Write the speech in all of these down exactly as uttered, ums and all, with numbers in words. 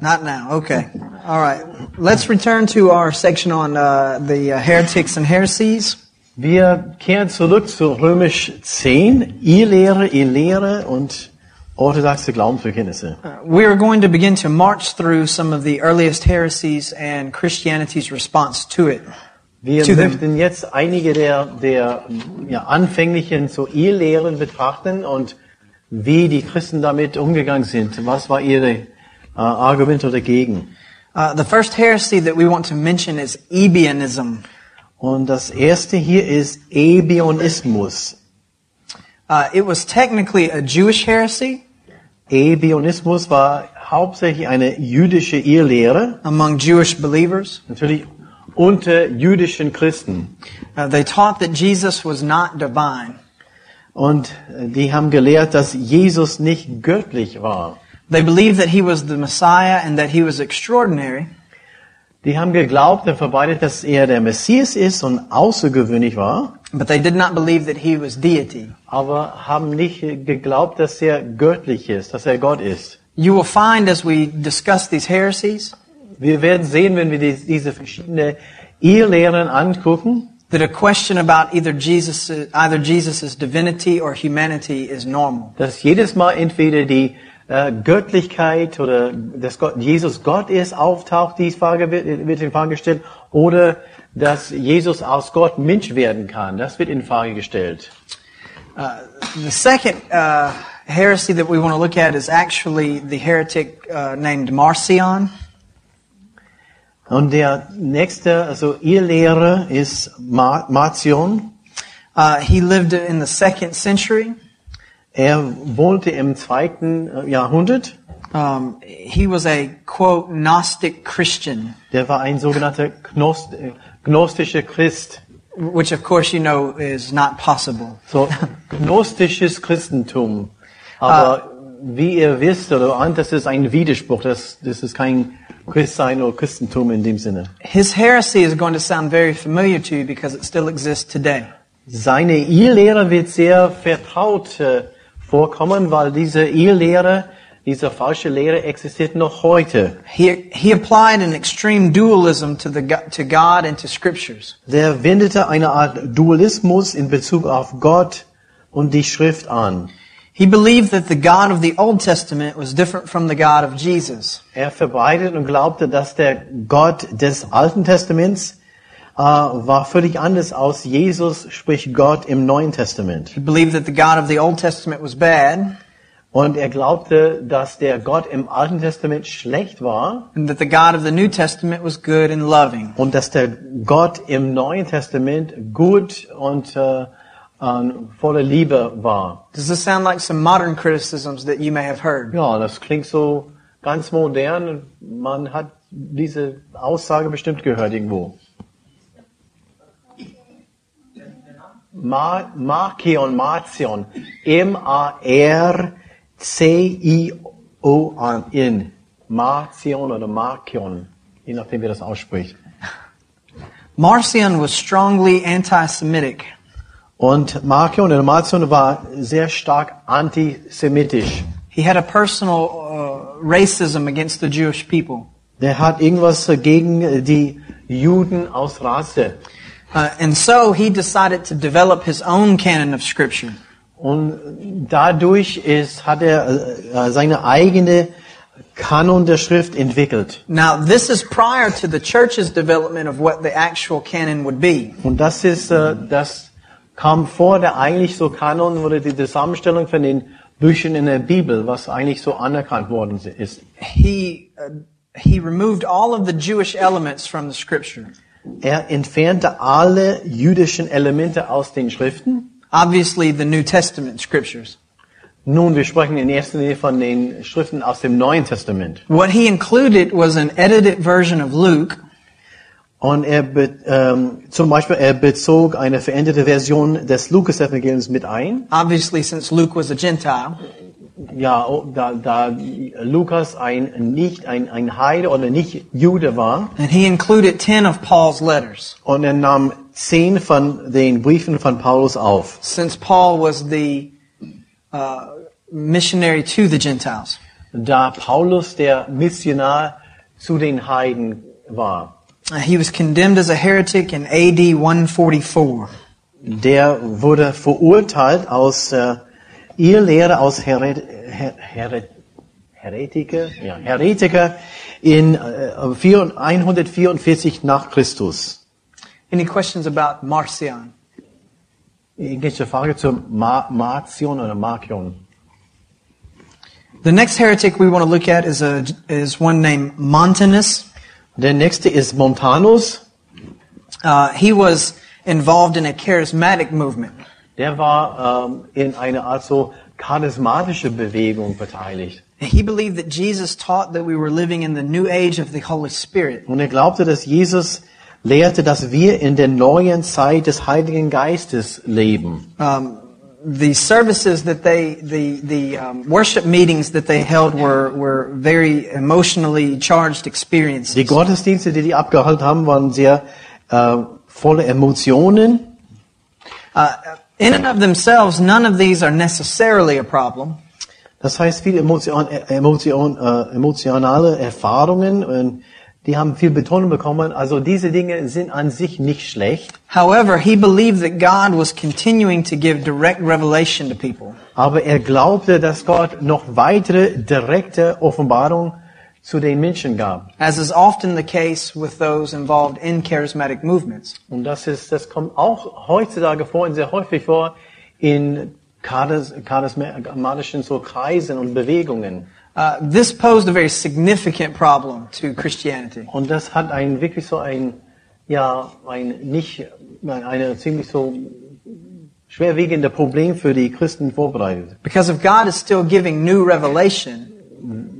Not now. Okay. All right. Let's return to our section on uh, the uh, heretics and heresies. Wir kehren zurück zu Römisch zehn, Irrlehre, Irrlehre und orthodoxe Glaubensbekenntnisse. Uh, we are going to begin to march through some of the earliest heresies and Christianity's response to it. Wir to möchten them. jetzt einige der, der ja, anfänglichen so Irrlehren betrachten und wie die Christen damit umgegangen sind. Was war ihre Uh, Argumente dagegen. Uh, the first heresy that we want to mention is Ebionism. Und das erste hier ist Ebionismus. Uh, it was technically a Jewish heresy. Ebionismus war hauptsächlich eine jüdische Irrlehre. Among Jewish believers. Natürlich unter jüdischen Christen. Uh, they taught that Jesus was not divine. Und die haben gelehrt, dass Jesus nicht göttlich war. They believed that he was the Messiah and that he was extraordinary. Die haben geglaubt und verbreitet, dass er der Messias ist und außergewöhnlich war. But they did not believe that he was deity. Aber haben nicht geglaubt, dass er göttlich ist, dass er Gott ist. You will find as we discuss these heresies. Wir werden sehen, wenn wir diese verschiedenen Irrlehren angucken, that a question about either Jesus either Jesus's divinity or humanity is normal. Dass jedes Mal entweder die Göttlichkeit oder dass Gott, Jesus Gott ist, auftaucht, die Frage wird, wird in Frage gestellt, oder dass Jesus aus Gott Mensch werden kann, das wird in Frage gestellt. Uh, the second uh, heresy that we want to look at is actually the heretic uh, named Marcion. Und der nächste, also ihr Lehrer ist Mar- Marcion. Uh, he lived in the second century. Er wohnte im zweiten Jahrhundert. Um, he was a quote Gnostic Christian. Der war ein sogenannter Gnost, gnostischer Christ. Which of course you know is not possible. So gnostisches Christentum. Aber uh, wie ihr wisst oder ahnt, das ist ein Widerspruch. Das, das ist kein Christsein oder Christentum in dem Sinne. His heresy is going to sound very familiar to you because it still exists today. Seine Irrlehre wird sehr vertraut äh, vorkommen, weil diese Irrlehre, diese falsche Lehre existiert noch heute. He, he applied an extreme dualism to the to God and to scriptures. Der wendete eine Art Dualismus in Bezug auf Gott und die Schrift an. He believed that the God of the Old Testament was different from the God of Jesus. Er verbreitet und glaubte, dass der Gott des Alten Testaments Uh, war völlig anders aus Jesus, sprich Gott im Neuen Testament. He believed that the God of the Old Testament was bad. Und er glaubte, dass der Gott im Alten Testament schlecht war. And that the God of the New Testament was good and loving. Und dass der Gott im Neuen Testament gut und uh, um, voller Liebe war. Does this sound like some modern criticisms that you may have heard? Ja, das klingt so ganz modern. Man hat diese Aussage bestimmt gehört irgendwo. Mar- Marcion, Marcion, M A R C I O N, Marcion oder Marcion, je nachdem wie das ausspricht. Marcion was strongly anti-Semitic. Und Marcion oder Marcion war sehr stark antisemitisch. He had a personal uh, racism against the Jewish people. Der hat irgendwas gegen die Juden aus Rasse. Uh, and so he decided to develop his own canon of scripture. Und dadurch ist, hat er seine eigene Kanon der Schrift entwickelt. Now this is prior to the church's development of what the actual canon would be. Und das ist äh, das kam vor der eigentlich so Kanon oder die Zusammenstellung von den Büchern in der Bibel, was eigentlich so anerkannt worden ist. He uh, he removed all of the Jewish elements from the scripture. Er entfernte alle jüdischen Elemente aus den Schriften. Obviously the New Testament scriptures. Nun, wir sprechen in erster Linie von den Schriften aus dem Neuen Testament. What he included was an edited version of Luke. Und er be, ähm, zum Beispiel er bezog eine veränderte Version des Lukas-Evangeliums mit ein. Obviously, since Luke was a Gentile. Ja, da, da Lukas ein nicht ein ein Heide oder nicht Jude war. And he included ten of Paul's letters. Und er nahm zehn von den Briefen von Paulus auf. Since Paul was the uh, missionary to the Gentiles. Da Paulus der Missionar zu den Heiden war. He was condemned as a heretic in A D one forty-four. Der wurde verurteilt aus äh, Irrlehre aus Heret, Her, Heret, Heretiker, ja, Heretiker in äh, hundertvierundvierzig nach Christus. Any questions about Marcion? Irgendwelche Frage zu Mar Marcion oder Marcion? The next heretic we want to look at is a is one named Montanus. Der nächste ist Montanus. Uh, he was involved in a charismatic movement. Der war um, in einer also charismatische Bewegung beteiligt. He believed that Jesus taught that we were living in the new age of the Holy Spirit. Und er glaubte, dass Jesus lehrte, dass wir in der neuen Zeit des Heiligen Geistes leben. Um, the services that they the the um, worship meetings that they held were were very emotionally charged experiences. Die Gottesdienste, die die abgehalten haben, waren sehr uh, volle Emotionen. Uh, in and of themselves, none of these are necessarily a problem. Das heißt, viele Emotion, Emotion, äh, emotionale Erfahrungen, und die haben viel Betonung bekommen, also diese Dinge sind an sich nicht schlecht. However, he believed that God was continuing to give direct revelation to people. Aber er glaubte, dass Gott noch weitere direkte Offenbarung zu den Menschen gab. As is often the case with those involved in charismatic movements. Und das ist, das kommt auch heutzutage vor und sehr häufig vor in charismatischen so Kreisen und Bewegungen. Uh, this posed a very significant problem to Christianity. Und das hat einen wirklich so ein, ja, ein nicht, eine ziemlich so schwerwiegende Problem für die Christen vorbereitet. Because if God is still giving new revelation,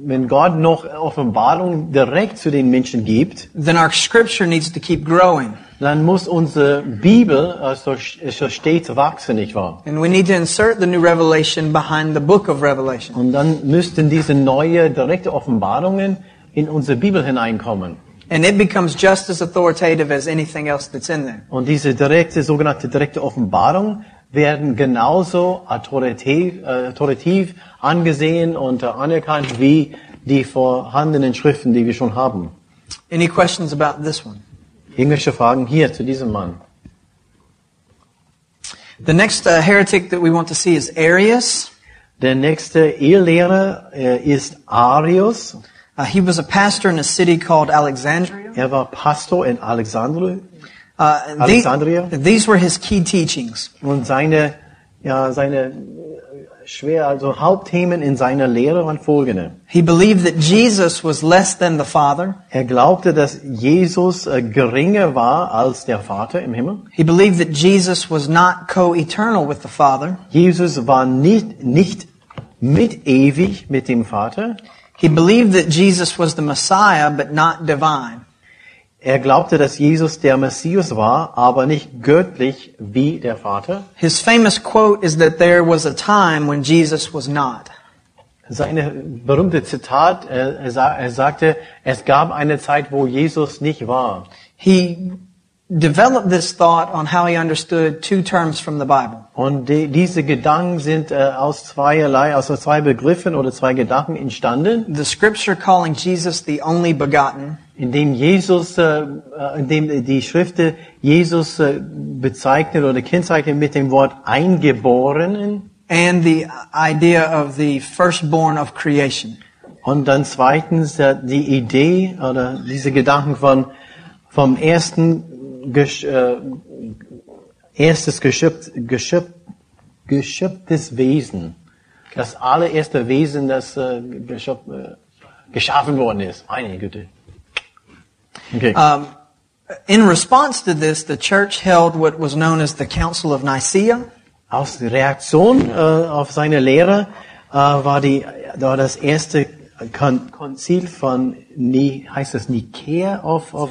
wenn Gott noch Offenbarung direkt zu den Menschen gibt, then our scripture needs to keep growing. Dann muss unsere Bibel also stets wachsen, nicht wahr? And we need to insert the new revelation behind the book of Revelation. Und dann müssten diese neue direkte Offenbarungen in unsere Bibel hineinkommen. And it becomes just as authoritative as anything else that's in there. Und diese direkte, sogenannte direkte Offenbarung werden genauso autoritativ, äh, autoritativ angesehen und äh, anerkannt wie die vorhandenen Schriften, die wir schon haben. Any questions about this one? Irgendwelche Fragen hier zu diesem Mann? The next uh, heretic that we want to see is Arius. Der nächste Irrlehrer äh, ist Arius. Uh, he was a pastor in a city called Alexandria. Er war Pastor in Alexandria. Uh, the, these were his key teachings. Und seine, ja, seine schwer, also Hauptthemen in seiner Lehre waren folgende. He believed that Jesus was less than the Father. Er glaubte, dass Jesus geringer war als der Vater im Himmel. He believed that Jesus was not co-eternal with the Father. Jesus war nicht, nicht mit ewig mit dem Vater. He believed that Jesus was the Messiah, but not divine. Er glaubte, dass Jesus der Messias war, aber nicht göttlich wie der Vater. His famous quote is that there was a time when Jesus was not. Seine berühmte Zitat, er, er sagte, es gab eine Zeit, wo Jesus nicht war. He developed this thought on how he understood two terms from the Bible. Und die, diese Gedanken sind äh, aus zweierlei, aus zwei Begriffen oder zwei Gedanken entstanden. The scripture calling Jesus the only begotten. Indem Jesus, äh, indem die Schriften Jesus äh, bezeichnet oder kennzeichnet mit dem Wort Eingeborenen. And the idea of the firstborn of creation. Und dann zweitens die Idee oder diese Gedanken von vom ersten Gesch äh, erstes Geschöpf, Geschöpf, geschöpftes Wesen, das allererste Wesen, das äh, geschöpf, äh, geschaffen worden ist. Meine Güte. Okay. Um, in response to this, the church held what was known as the Council of Nicaea. Aus Reaktion äh, auf seine Lehre äh, war die war das erste Kon Konzil von Ni heißt es Nicaea auf auf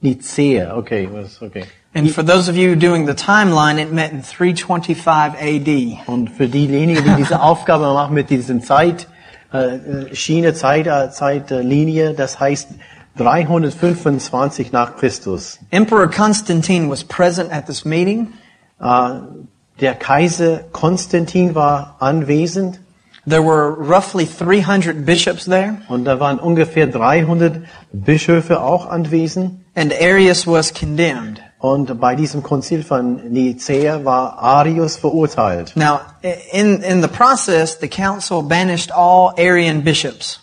Nicaea, okay, was okay. And for those of you doing the timeline, it met in three twenty-five A D. Und für diejenigen, die diese Aufgabe machen mit diesem Zeit äh, Schiene Zeit äh, Zeitlinie, das heißt dreihundertfünfundzwanzig nach Christus. Emperor Constantine was present at this meeting. Äh, der Kaiser Konstantin war anwesend. There were roughly three hundred bishops there. Und da waren ungefähr dreihundert Bischöfe auch anwesend. And Arius was condemned. Und bei diesem Konzil von Nicaea war Arius verurteilt. Now, in in the process, the council banished all Arian bishops.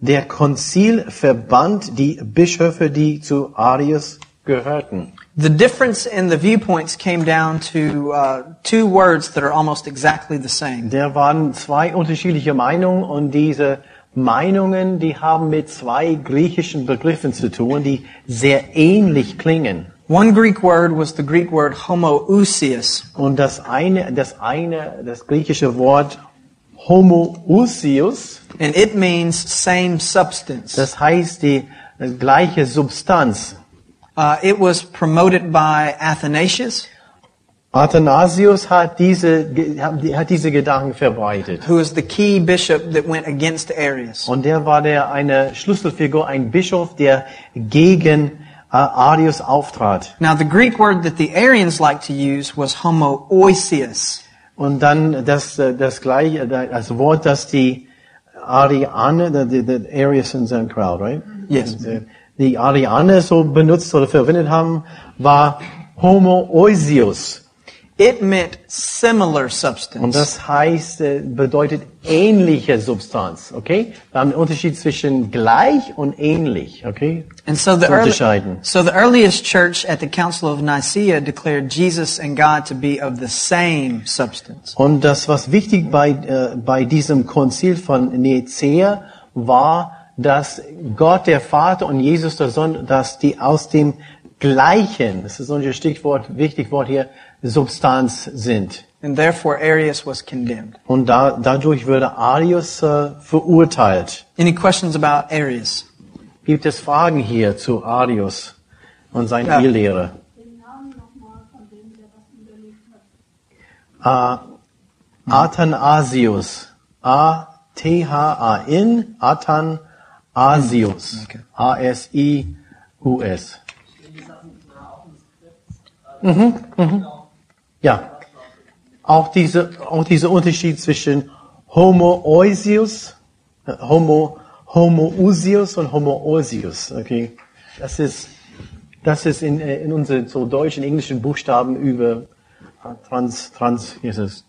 Der Konzil verbannt die Bischöfe, die zu Arius gehörten. The difference in the viewpoints came down to uh, two words that are almost exactly the same. Da waren zwei unterschiedliche Meinungen und diese Meinungen, die haben mit zwei griechischen Begriffen zu tun, die sehr ähnlich klingen. One Greek word was the Greek word homoousios. Und das eine, das eine, das griechische Wort homoousios. And it means same substance. Das heißt die gleiche Substanz. Uh, it was promoted by Athanasius. Athanasius hat diese hat diese Gedanken verbreitet. Who is the key bishop that went against Arius? Und der war der eine Schlüsselfigur, ein Bischof, der gegen uh, Arius auftrat. Now the Greek word that the Arians liked to use was homoousios. Und dann das das gleiche das Wort, das die Arianer, the, the, the Arius and their crowd, right? Yes. The, die Arianer so benutzt oder verwendet haben, war homoousios. It meant similar substance. Und das heißt, bedeutet ähnliche Substanz, okay? Wir haben einen Unterschied zwischen gleich und ähnlich, okay? And so the, early, so the earliest church at the Council of Nicaea declared Jesus and God to be of the same substance. Und das, was wichtig bei, äh, bei diesem Konzil von Nicaea war, dass Gott der Vater und Jesus der Sohn, dass die aus dem gleichen, das ist so ein Stichwort, wichtig Wort hier, Substanz sind. And therefore Arius was condemned. Und da, dadurch wurde Arius äh, verurteilt. Any questions about Arius? Gibt es Fragen hier zu Arius und seiner ja. Irrlehre? Den Namen nochmal von dem, der das hinterlegt hat. Uh, Athanasius. A T H A N. Athan Asius. Okay. A S I U S. Mhm, mhm. Ja. Auch diese, auch dieser Unterschied zwischen homoousios, homo, homoousios und homoousios. Okay. Das ist, das ist in, in unseren so deutschen, englischen Buchstaben über, trans, trans, hier ist es,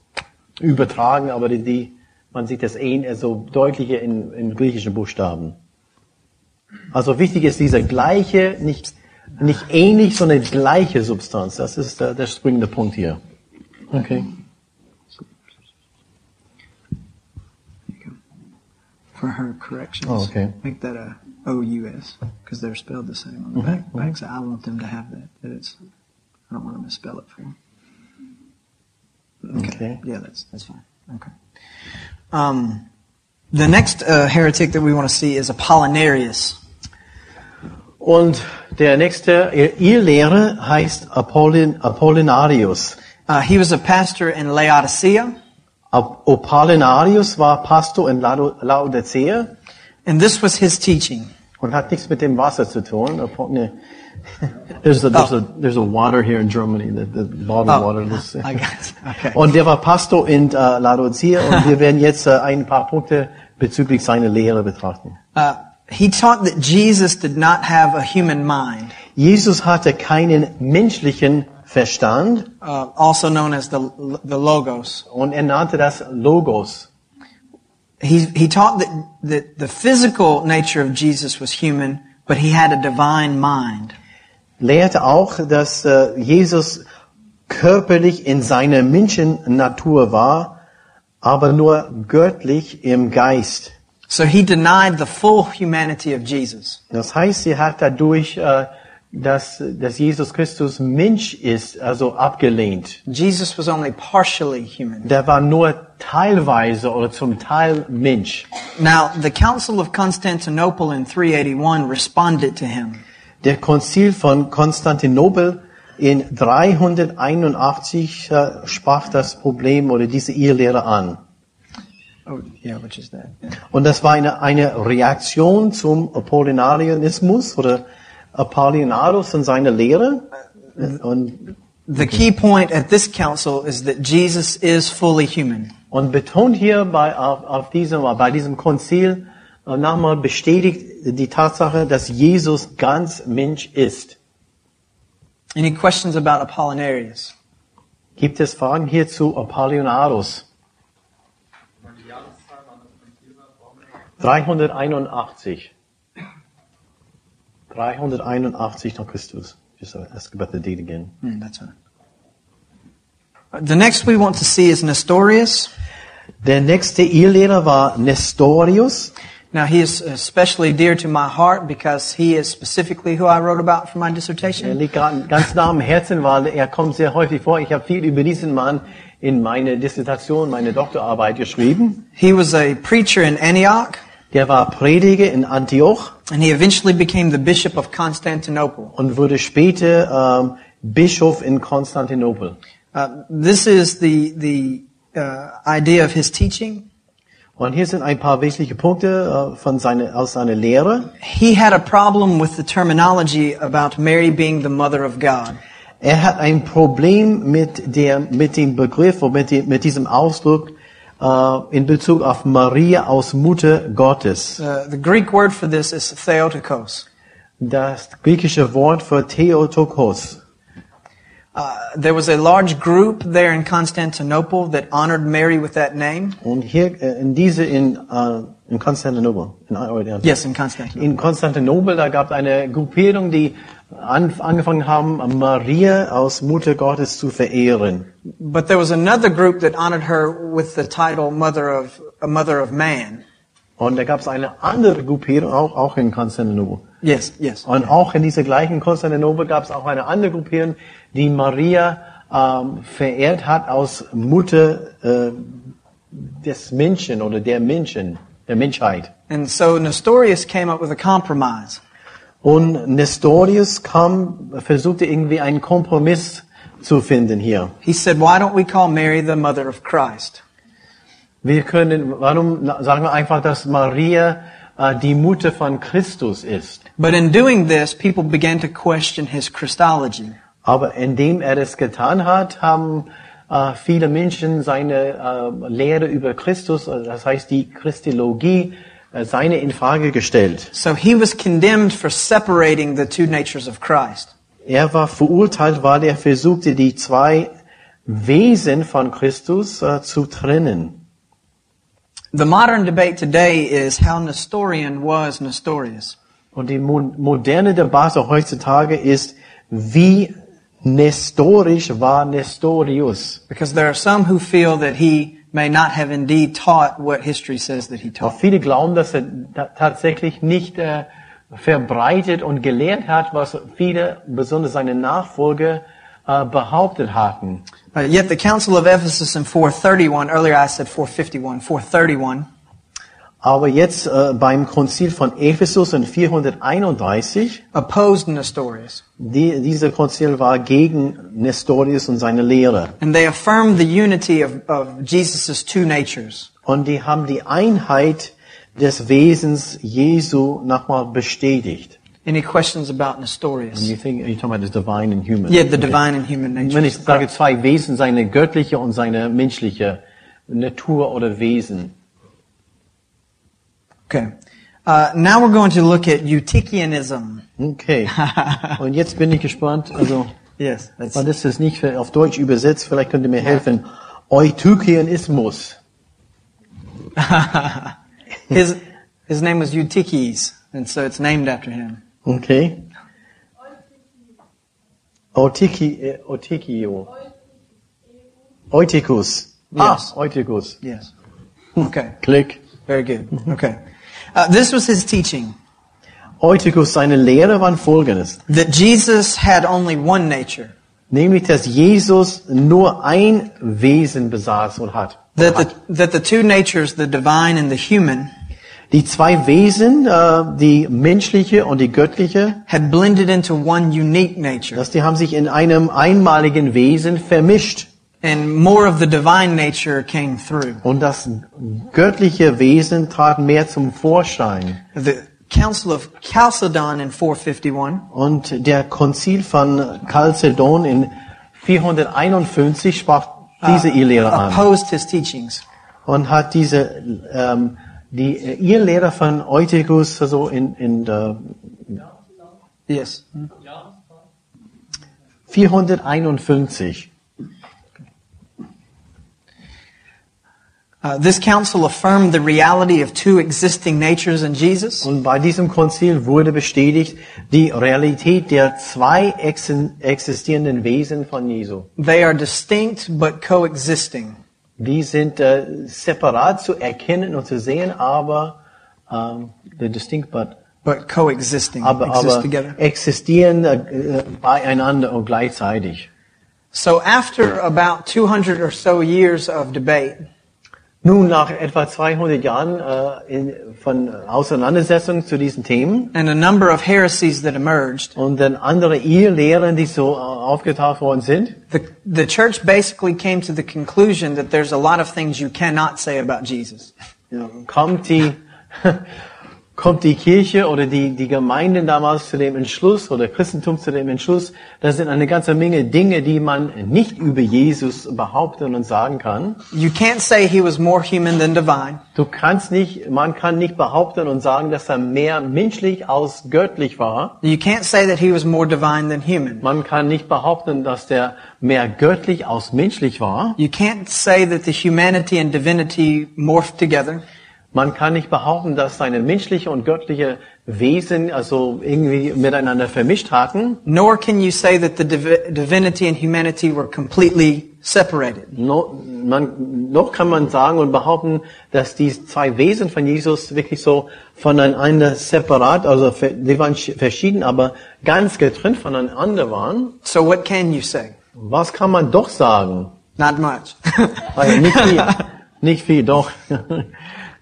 übertragen, aber die, die man sieht das eh, also deutlicher in, in griechischen Buchstaben. Also wichtig ist dieser gleiche, nicht, nicht ähnlich, sondern gleiche Substanz. Das ist der, der springende Punkt hier. Okay. For her corrections, oh, okay. Make that a O U S, because they're spelled the same on the back. Mm-hmm. back so I want them to have that. That it's, I don't want to misspell it for them. Okay. okay. Yeah, that's that's fine. Okay. Um, the next uh, heretic that we want to see is Apollinarius. Und der nächste Irrlehrer heißt Apollin, Apollinarius. Uh, he was a pastor in Laodicea. Apollinarius war Pastor in Laodicea. And this was his teaching. Und hat nichts mit dem Wasser zu tun. There's a, there's, oh. a, there's a water here in Germany, the, the bottled oh. water. This, I guess. Okay. Und der war Pastor in uh, Laodicea und wir werden jetzt uh, ein paar Punkte bezüglich seiner Lehre betrachten. Uh, He taught that Jesus did not have a human mind. Jesus hatte keinen menschlichen Verstand. Uh, also known as the the Logos. Und er nannte das Logos. he, he taught that, that the physical nature of Jesus was human, but he had a divine mind. Lehrte auch, dass äh, Jesus körperlich in seiner Menschennatur war, aber nur göttlich im Geist. So he denied the full humanity of Jesus. Das heißt, er hat dadurch, äh, dass, dass Jesus Christus Mensch ist, also abgelehnt. Jesus was only partially human. Der war nur teilweise oder zum Teil Mensch. Now, the Council of Constantinople in three eighty-one responded to him. Der Konzil von Konstantinopel in dreihunderteinundachtzig äh, sprach das Problem oder diese Irrlehre an. Oh, yeah, which is that? Yeah. Und das war eine, eine Reaktion zum Apollinarianismus oder Apollinarius und seine Lehre. Und the key point at this council is that Jesus is fully human. Und betont hier bei auf, auf diesem bei diesem Konzil nochmal bestätigt die Tatsache, dass Jesus ganz Mensch ist. Any questions about Apollinarius? Gibt es Fragen hier zu Apollinarius? dreihunderteinundachtzig. dreihunderteinundachtzig nach Christus. Just ask about the date again. Mm, that's right. The next we want to see is Nestorius. Der nächste Irrlehrer war Nestorius. Now he is especially dear to my heart because he is specifically who I wrote about for my dissertation. Er liegt ganz nah am Herzen, weil er kommt sehr häufig vor. Ich habe viel über diesen Mann in meine Dissertation, meine Doktorarbeit geschrieben. He was a preacher in Antioch. Der war Prediger in Antioch. And he eventually became the bishop of Constantinople. Und wurde später ähm, Bischof in Konstantinopel. Uh, this is the the uh, idea of his teaching. Und hier sind ein paar wesentliche Punkte von seine, aus seiner Lehre. He had a problem with the terminology about Mary being the mother of God. Er hat ein Problem mit der mit dem Begriff und mit, mit diesem Ausdruck uh, in Bezug auf Maria als Mutter Gottes. Uh, the Greek word for this is Theotokos. Das griechische Wort für Theotokos. Uh, there was a large group there in Constantinople that honored Mary with that name. Und hier in diese in uh, in Konstantinopel. In, uh, yes, in Constantinople. In Konstantinopel, da gab es eine Gruppierung, die an, angefangen haben, Maria als Mutter Gottes zu verehren. But there was another group that honored her with the title Mother of a Mother of Man. Und da gab es eine andere Gruppierung auch auch in Konstantinopel. Yes, yes. Und auch in dieser gleichen Konstantinopel gab es auch eine andere Gruppierung, die Maria ähm, verehrt hat als Mutter äh, des Menschen oder der Menschen, der Menschheit. And so Nestorius came up with a compromise. Und Nestorius kam, versuchte irgendwie einen Kompromiss zu finden hier. He said, why don't we call Mary the mother of Christ? Wir können, warum sagen wir einfach, dass Maria äh, die Mutter von Christus ist? But in doing this, people began to question his Christology. Aber indem er es getan hat, haben äh, viele Menschen seine äh, Lehre über Christus, das heißt die Christologie, äh, seine in Frage gestellt. So he was condemned for separating the two natures of Christ. Er war verurteilt, weil er versuchte, die zwei Wesen von Christus äh, zu trennen. The modern debate today is how Nestorian was Nestorius. Und die mo- moderne Debatte heutzutage ist, wie nestorisch war Nestorius? Because there are some who feel that he may not have indeed taught what history says that he taught. Viele glauben, dass er ta- tatsächlich nicht äh, verbreitet und gelehrt hat, was viele, besonders seine Nachfolger, äh, behauptet hatten. But yet the Council of Ephesus in four thirty-one, earlier I said four fifty-one, four thirty-one. Aber jetzt äh, beim Konzil von Ephesus in vierhunderteinunddreißig opposed Nestorius. Die, dieser Konzil war gegen Nestorius und seine Lehre. And they affirmed the unity of, of Jesus's two natures. Und die haben die Einheit des Wesens Jesu nochmal bestätigt. Any questions about Nestorius? And you think you're talking about the divine and human? Yeah, the divine and human nature. Wenn ich sage zwei Wesen, seine göttliche und seine menschliche Natur oder Wesen. Okay. Uh, now we're going to look at Eutychianism. Okay. Und jetzt bin ich gespannt. Also, yes, weil das ist nicht auf Deutsch übersetzt. Vielleicht könnt ihr mir helfen. Eutychianismus. His, his name was Eutyches, and so it's named after him. Okay. Eutyche, Eutychio. Eutychus. Yes. Ah, Eutychus. Yes. Okay. Click. Very good. Okay. Uh, this was his teaching. Eutychus, seine Lehre waren folgendes. That Jesus had only one nature. Nämlich, dass Jesus nur ein Wesen besaß und hat. That the, that the two natures, the divine and the human, die zwei Wesen, äh, die menschliche und die göttliche, had blended into one unique nature. Dass die haben sich in einem einmaligen Wesen vermischt. And more of the divine nature came through. Und das göttliche Wesen trat mehr zum Vorschein. The Council of Chalcedon in four fifty-one. Und der Konzil von Chalcedon in vierhunderteinundfünfzig sprach diese uh, ihr Lehre an. Opposed his teachings. Und hat diese ähm, die ihr Lehre von Eutychus so in in der yes vierhunderteinundfünfzig. Uh, this council affirmed the reality of two existing natures in Jesus. Und bei diesem Konzil wurde bestätigt die Realität der zwei existierenden Wesen von Jesu. They are distinct but coexisting. Die sind äh, separat zu erkennen und zu sehen, aber ähm, they're distinct but but coexisting. Aber, Exist aber together. Existieren äh, beieinander und gleichzeitig. So after about two hundred or so years of debate. Nun, nach etwa zweihundert Jahren äh, in, von Auseinandersetzungen zu diesen Themen and a number of heresies that emerged, und dann andere Irrlehren, die so äh, aufgetaucht worden sind, the, the church basically came to the conclusion that there's a lot of things you cannot say about Jesus. Ja, kommt die kommt die Kirche oder die die Gemeinden damals zu dem Entschluss oder Christentum zu dem Entschluss, da sind eine ganze Menge Dinge, die man nicht über Jesus behaupten und sagen kann. You can't say he was more human than divine. Du kannst nicht, man kann nicht behaupten und sagen, dass er mehr menschlich als göttlich war. You can't say that he was more divine than human. Man kann nicht behaupten, dass der mehr göttlich als menschlich war. You can't say that the humanity and divinity morphed together. Man kann nicht behaupten, dass seine menschliche und göttliche Wesen also irgendwie miteinander vermischt hatten. Nor can you say that the divinity and humanity were completely separated. No, man, noch kann man sagen und behaupten, dass die zwei Wesen von Jesus wirklich so voneinander separat, also sie waren verschieden, aber ganz getrennt voneinander waren. So what can you say? Was kann man doch sagen? Not much. Also nicht viel, nicht viel, doch.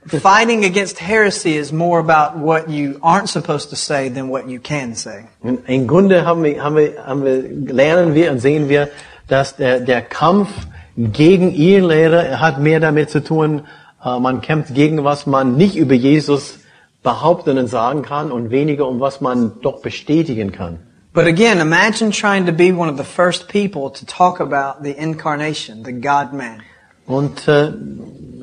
Fighting against heresy is more about what you aren't supposed to say than what you can say. Im Grunde haben wir, haben wir, haben wir, lernen wir und sehen wir, dass der, der Kampf gegen Irrlehre hat mehr damit zu tun, uh, man kämpft gegen was man nicht über Jesus behaupten und sagen kann und weniger um was man doch bestätigen kann. But again, imagine trying to be one of the first people to talk about the incarnation, the God-man. Und äh,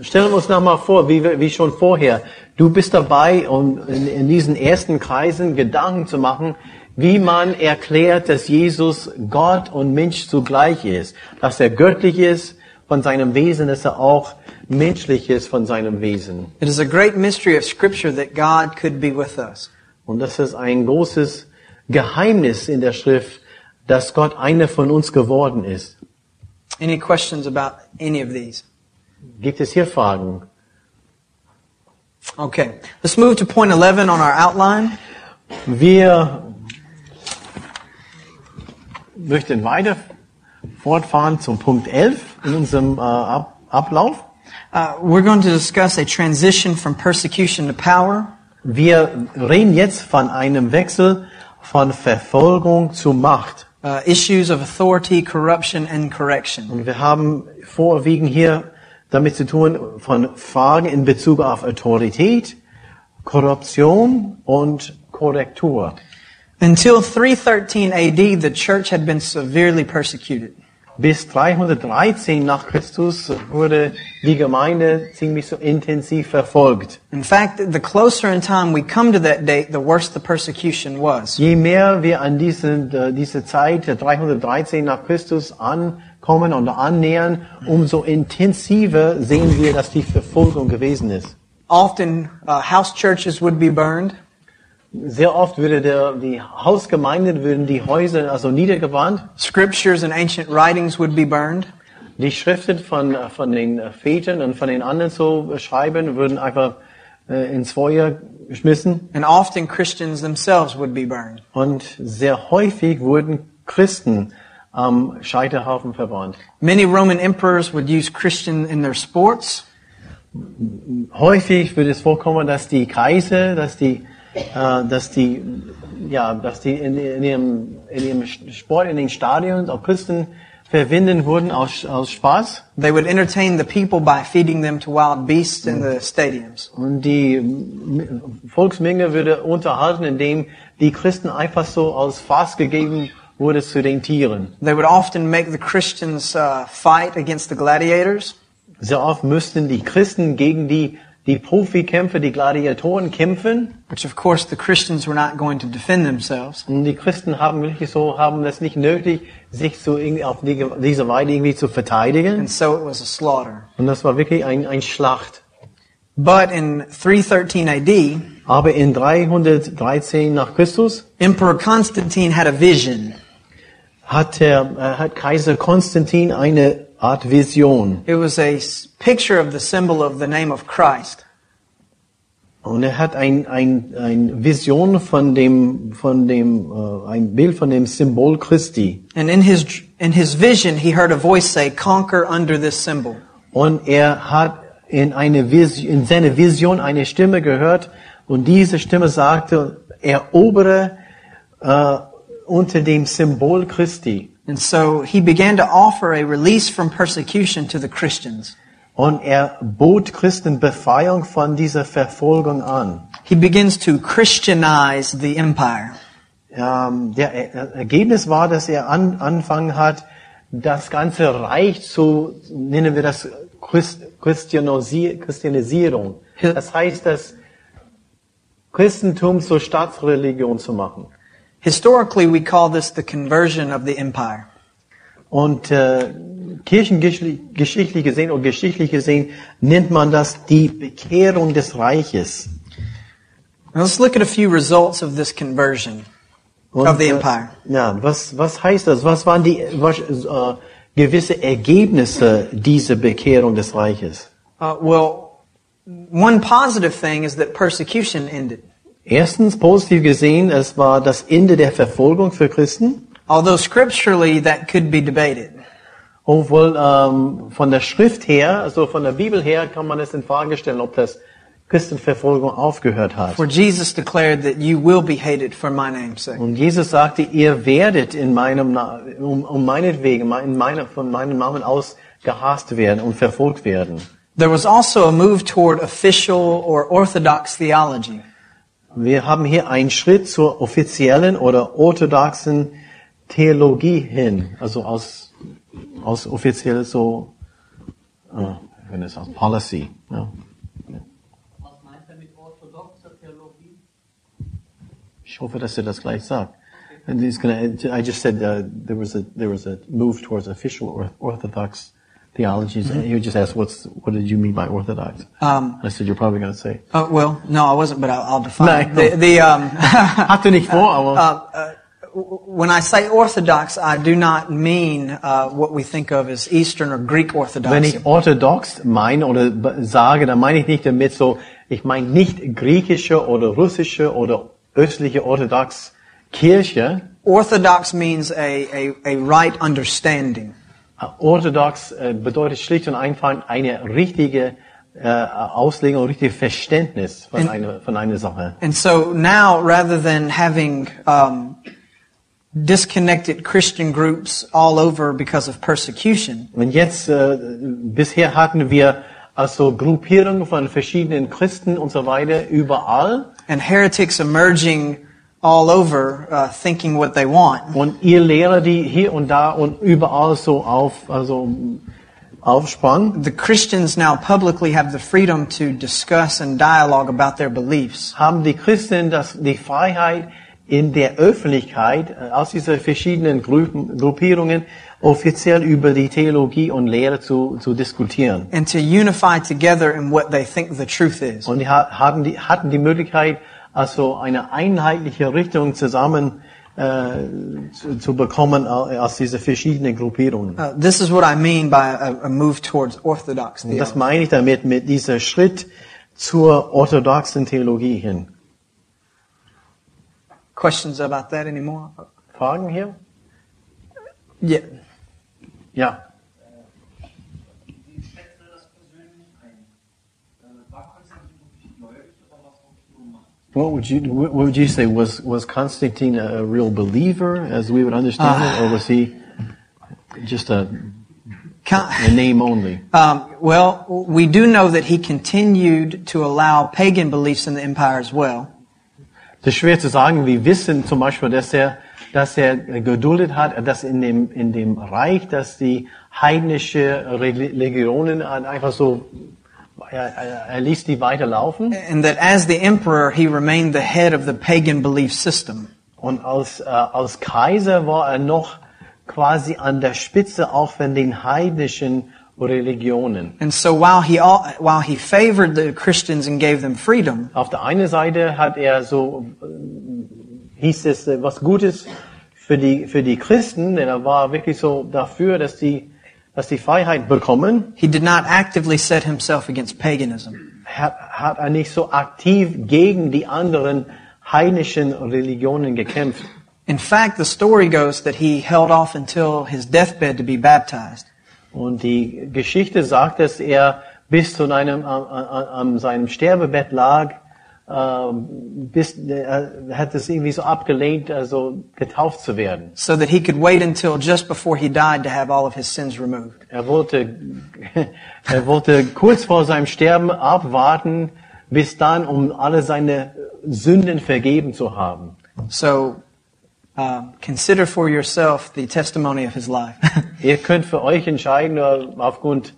stellen wir uns nochmal vor, wie, wie schon vorher, du bist dabei, um in, in diesen ersten Kreisen Gedanken zu machen, wie man erklärt, dass Jesus Gott und Mensch zugleich ist. Dass er göttlich ist von seinem Wesen, dass er auch menschlich ist von seinem Wesen. It is a great mystery of Scripture that God could be with us. Und das ist ein großes Geheimnis in der Schrift, dass Gott einer von uns geworden ist. Any questions about any of these? Gibt es hier Fragen? Okay, let's move to point eleven on our outline. Wir möchten weiter fortfahren zum Punkt elf in unserem äh, Ab- Ablauf. Uh, we're going to discuss a transition from persecution to power. Wir reden jetzt von einem Wechsel von Verfolgung zu Macht. Uh, issues of authority, corruption and correction. Und wir haben vorwiegend hier damit zu tun von Fragen in Bezug auf Autorität, Korruption und Korrektur. Until three thirteen A D the church had been severely persecuted. Bis dreihundertdreizehn nach Christus wurde die Gemeinde ziemlich so intensiv verfolgt. In fact, the closer in time we come to that date, the worse the persecution was. Je mehr wir an diese, diese Zeit, dreihundertdreizehn nach Christus, ankommen und annähern, umso intensiver sehen wir, dass die Verfolgung gewesen ist. Often uh, house churches would be burned. Sehr oft würde der, die Hausgemeinden, würden die Häuser also niedergebrannt. Scriptures and ancient writings would be burned. Die Schriften von von den Vätern und von den anderen so schreiben würden einfach äh, ins Feuer geschmissen. And often Christians themselves would be burned. Und sehr häufig wurden Christen am Scheiterhaufen verbrannt. Many Roman emperors would use Christian in their sports. Häufig würde es vorkommen, dass die Kaiser, dass die, äh, dass die, ja, dass die in, in, ihrem, in ihrem Sport, in den Stadions auch Christen verwenden wurden aus, aus Spaß. They would entertain the people by feeding them to wild beasts in the stadiums. Und die Volksmenge würde unterhalten, indem die Christen einfach so aus Spaß gegeben wurde zu den Tieren. They would often make the Christians uh, fight against the gladiators. Sehr oft müssten die Christen gegen die die Profikämpfer, die Gladiatoren kämpfen. Which of course the Christians were not going to defend themselves. Und die Christen haben wirklich so haben das nicht nötig, sich so irgendwie auf die, diese Weise irgendwie zu verteidigen. And so it was a slaughter. Und das war wirklich ein ein Schlacht. But in three thirteen A D, aber in dreihundertdreizehn nach Christus, Emperor Constantine had a vision. Hat er, hat Kaiser Konstantin eine Art Vision. It was a picture of the symbol of the name of Christ. Und er hat ein ein ein Vision von dem von dem uh, ein Bild von dem Symbol Christi. And in his in his vision he heard a voice say, "Conquer under this symbol." Und er hat in eine Vision, in seine Vision eine Stimme gehört und diese Stimme sagte, erobere uh, unter dem Symbol Christi. And so he began to offer a release from persecution to the Christians. Und er bot Christen Befreiung von dieser Verfolgung an. He begins to Christianize the empire. Um, der Ergebnis war, dass er an, anfangen hat, das ganze Reich zu, nennen wir das Christ, Christianisierung. Das heißt, das Christentum zur Staatsreligion zu machen. Historically, we call this the conversion of the empire. Und äh, kirchengeschichtlich gesehen und geschichtlich gesehen nennt man das die Bekehrung des Reiches. Now let's look at a few results of this conversion und, of the empire. Äh, ja, was was heißt das? Was waren die was, äh, gewisse Ergebnisse dieser Bekehrung des Reiches? Uh, well, one positive thing is that persecution ended. Erstens, positiv gesehen, es war das Ende der Verfolgung für Christen. Although scripturally that could be debated. Obwohl ähm, von der Schrift her, also von der Bibel her, kann man es in Frage stellen, ob das Christenverfolgung aufgehört hat. For Jesus declared that you will be hated for my name's sake. Und Jesus sagte, ihr werdet in meinem um, um meinetwegen, in meiner, von meinem Namen aus gehasst werden und verfolgt werden. There was also a move toward official or orthodox theology. Wir haben hier einen Schritt zur offiziellen oder orthodoxen Theologie hin, also aus aus offiziell so, wenn es aus Policy. Ja. Was meint er mit orthodoxer Theologie? Ich hoffe, dass er das gleich sagt. And he's gonna, I just said uh, there was a there was a move towards official or orthodox theologies, and you just asked, "What's what did you mean by orthodox?" Um, I said, "You're probably going to say." Uh, well, no, I wasn't, but I'll, I'll define no, it. the the. Um, Hatte nicht vor, aber uh, uh, when I say orthodox, I do not mean uh, what we think of as Eastern or Greek Orthodox. Wenn ich orthodox meine oder sage, dann meine ich nicht damit so. Ich meine nicht griechische oder russische oder östliche orthodox Kirche. Orthodox means a a a right understanding. Orthodox bedeutet schlicht und einfach eine richtige äh, Auslegung und richtiges Verständnis von and, einer von einer Sache. And so now, rather than having um, disconnected Christian groups all over because of persecution. Und jetzt äh, bisher hatten wir also Gruppierungen von verschiedenen Christen und so weiter überall. And heretics emerging all over, uh, thinking what they want. Und ihr Lehrer, die hier und da und überall so auf, also aufspannen. The Christians now publicly have the freedom to discuss and dialogue about their beliefs. Haben die Christen das, die Freiheit in der Öffentlichkeit aus diesen verschiedenen Gruppen, Gruppierungen offiziell über die Theologie und Lehre zu, zu diskutieren. And to unify together in what they think the truth is. Und die haben die hatten die Möglichkeit, also eine einheitliche Richtung zusammen äh, zu, zu bekommen aus diese verschiedenen Gruppierungen. Uh, this is what I mean by a, a move towards orthodox theology. Und das meine ich damit mit dieser Schritt zur orthodoxen Theologie hin. Questions about that anymore? Fragen hier? Ja. Ja. Wie schätzt du das persönlich ein? War Konstantin wirklich gläubig oder was auch immer? What would you what would you say was was Constantine a real believer as we would understand uh, it, or was he just a The name only. Um, well, we do know that he continued to allow pagan beliefs in the empire as well. Das ist schwer zu sagen. Wir wissen zum Beispiel, dass er, dass er geduldet hat, dass in dem in dem Reich, dass die heidnische Religionen einfach so er, er ließ die weiterlaufen. And that as the emperor, he remained the head of the pagan belief system. Und als äh, als Kaiser war er noch quasi an der Spitze auch von den heidnischen Religionen. And so while he all, while he favored the Christians and gave them freedom, auf der einen Seite hat er so hieß es was Gutes für die für die Christen, denn er war wirklich so dafür, dass die dass die Freiheit bekommen. He did not actively set himself against paganism. Hat, hat er nicht so aktiv gegen die anderen heidnischen Religionen gekämpft. In fact, the story goes that he held off until his deathbed to be baptized. Und die Geschichte sagt, dass er bis zu einem an seinem Sterbebett lag, äh, bis er hat es irgendwie so abgelehnt, also getauft zu werden. So that he could wait until just before he died to have all of his sins removed. Er wollte er wollte kurz vor seinem Sterben abwarten, bis dann, um alle seine Sünden vergeben zu haben. So Uh, consider for yourself the testimony of his life. Ihr könnt für euch entscheiden aufgrund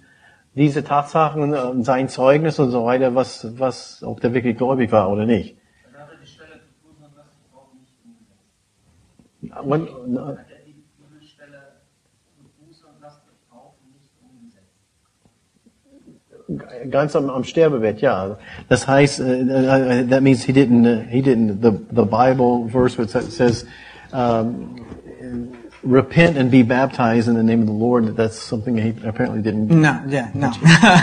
dieser Tatsachen und sein Zeugnis und so weiter, was was ob der wirklich gläubig war oder nicht. When, ganz am, am Sterbebett, ja. Das heißt, uh, that means he didn't uh, he didn't the the Bible verse which says Um, repent and be baptized in the name of the Lord. That's something he apparently didn't. No, yeah, no.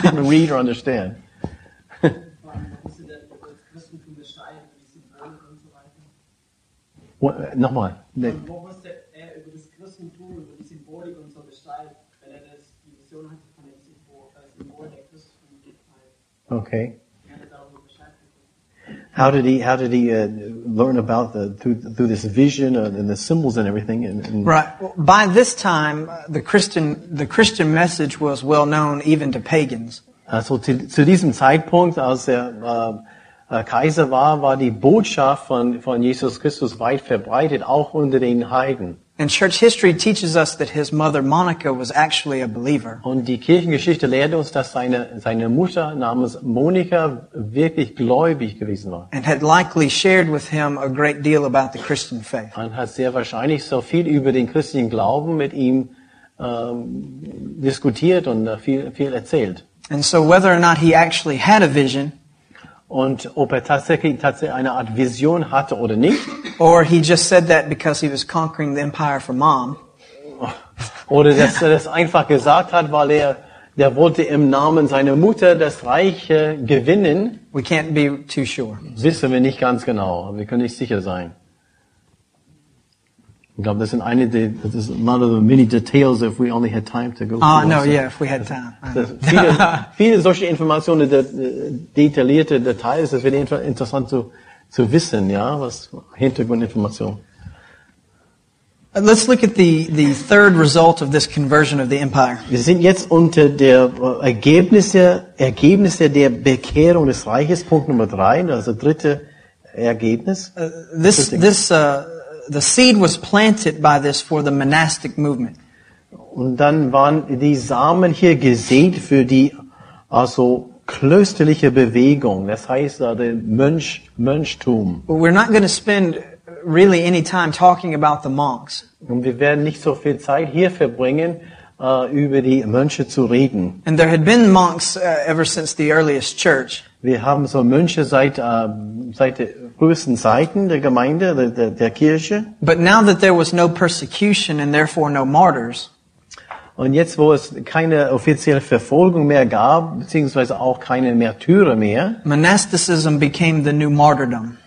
Didn't read or understand. What? Nochmal. Okay. How did he? How did he uh, learn about the through, through this vision and the symbols and everything? And, and right. Well, by this time, uh, the Christian the Christian message was well known even to pagans. Also zu, zu diesem Zeitpunkt, als er äh, Kaiser war, war die Botschaft von von Jesus Christus weit verbreitet, auch unter den Heiden. And church history teaches us that his mother Monica was actually a believer. Und die Kirchengeschichte lehrt uns, dass seine seine Mutter namens Monica wirklich gläubig gewesen war. And had likely shared with him a great deal about the Christian faith. Und hat sehr wahrscheinlich so viel über den christlichen Glauben mit ihm ähm, diskutiert und viel viel erzählt. And so whether or not he actually had a vision, und ob er tatsächlich, tatsächlich eine Art Vision hatte oder nicht. Or he just said that because he was conquering the empire for mom. Oder dass er das einfach gesagt hat, weil er, der wollte im Namen seiner Mutter das Reich äh, gewinnen. We can't be too sure. Wissen wir nicht ganz genau. Wir können nicht sicher sein. Ich glaube, das sind eine, das ist a lot of the many details if we only had time to go through. Ah, no, so, yeah, if we had time. Das, das viele, viele solche Informationen, de, de, detaillierte Details, das wäre interessant zu, zu wissen, ja, was, Hintergrundinformationen. Let's look at the, the third result of this conversion of the empire. Wir sind jetzt unter der Ergebnisse, Ergebnisse der Bekehrung des Reiches, Punkt Nummer drei, also dritte Ergebnis. Uh, this, this, uh, The seed was planted by this for the monastic movement. Und dann waren die Samen hier gesät für die also klösterliche Bewegung. Das heißt, der Mönch, Mönchtum. We're not going to spend really any time talking about the monks. Und wir werden nicht so viel Zeit hier verbringen, uh, über die Mönche zu reden. And there had been monks uh, ever since the earliest church. Wir haben so Mönche seit uh, seit den frühesten Zeiten der Gemeinde, der, der, der Kirche. But now that there was no persecution and therefore no martyrs. Und jetzt, wo es keine offizielle Verfolgung mehr gab, beziehungsweise auch keine Märtyrer mehr, Monasticism became the new martyrdom.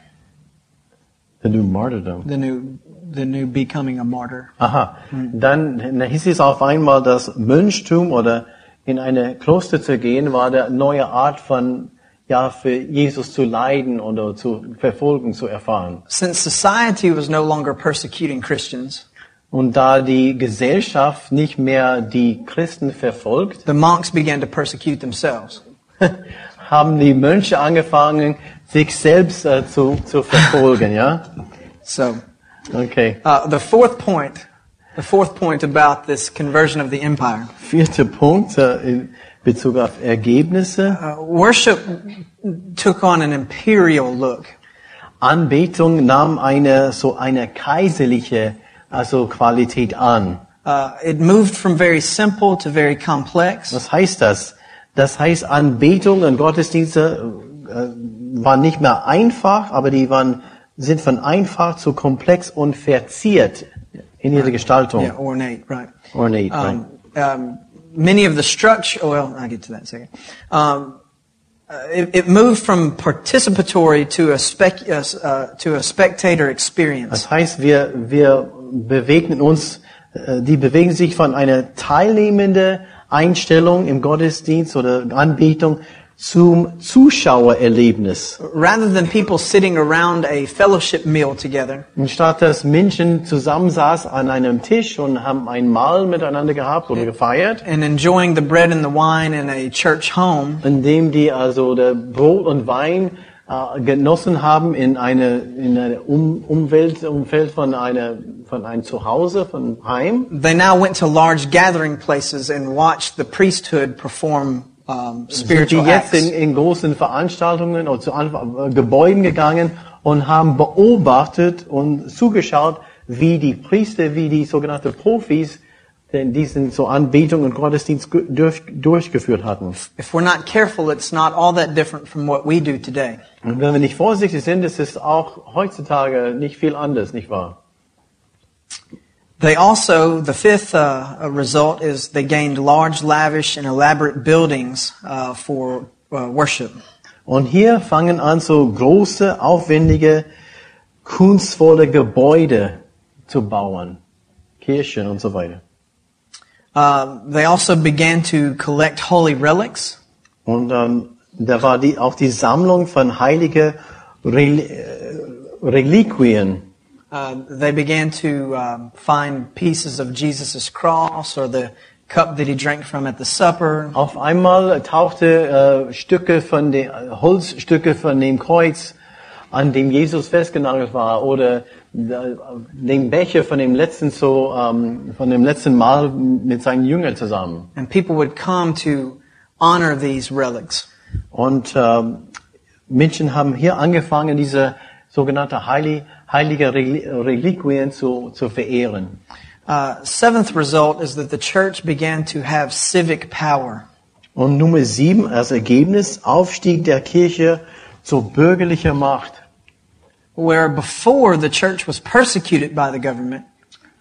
The new martyrdom. The new, the new becoming a martyr. Aha. Mhm. Dann hieß es auf einmal, dass Mönchtum oder in eine Kloster zu gehen war eine neue Art von, ja, für Jesus zu leiden oder zu Verfolgung zu erfahren. Since society was no longer persecuting Christians. Und da die Gesellschaft nicht mehr die Christen verfolgt, the monks began to persecute themselves. Haben die Mönche angefangen, sich selbst äh, zu zu verfolgen, ja? So, okay. Uh, the fourth point, the fourth point about this conversion of the empire. Vierter Punkt äh, in Bezug auf Ergebnisse. Uh, worship took on an imperial look. Anbetung nahm eine so eine kaiserliche also Qualität an. Uh, it moved from very simple to very complex. Was heißt das? Das heißt, Anbetung und Gottesdienste äh, waren nicht mehr einfach, aber die waren, sind von einfach zu komplex und verziert in ihrer Gestaltung. Yeah, ornate, right. Ornate, um, right. Um, many of the structure, well, I'll get to that in a second. Um, It, it moved from participatory to a, spec, uh, to a spectator experience. Das heißt, wir wir bewegen uns, die bewegen sich von einer teilnehmende Einstellung im Gottesdienst oder Anbetung zum Zuschauererlebnis. Rather than people sitting around a fellowship meal together. Anstatt dass Menschen zusammensaßen an einem Tisch und haben ein Mahl miteinander gehabt oder gefeiert. And enjoying the bread and the wine in a church home. Indem die also der Brot und Wein äh, genossen haben in eine in eine um, Umwelt Umfeld von einer von einem Zuhause, von Heim. They now went to large gathering places and watched the priesthood perform Um, sind die jetzt in, in großen Veranstaltungen oder zu Anfang, äh, Gebäuden gegangen und haben beobachtet und zugeschaut, wie die Priester, wie die sogenannten Profis, denn diesen so Anbetung und Gottesdienst durch, durchgeführt hatten. If we're not careful, it's not all that different from what we do today. Und wenn wir nicht vorsichtig sind, ist es auch heutzutage nicht viel anders, nicht wahr? They also, the fifth uh, result is they gained large, lavish and elaborate buildings uh, for uh, worship. Und hier fangen an, so große, aufwendige, kunstvolle Gebäude zu bauen, Kirchen und so weiter. Uh, they also began to collect holy relics. Und um, da war die auch die Sammlung von heilige Reli- Reliquien. Uh, they began to um, find pieces of Jesus' cross or the cup that he drank from at the supper. Auf einmal tauchte äh, Stücke von den Holzstücke von dem Kreuz, an dem Jesus festgenagelt war, oder äh, den Becher von dem letzten so ähm, von dem letzten Mal mit seinen Jüngern zusammen. And people would come to honor these relics. Und äh, Menschen haben hier angefangen, diese sogenannte heilige heilige Reliquien zu, zu verehren. Uh, seventh result is that the church began to have civic power. Und Nummer sieben als Ergebnis, Aufstieg der Kirche zur bürgerlichen Macht. Where before the church was persecuted by the government.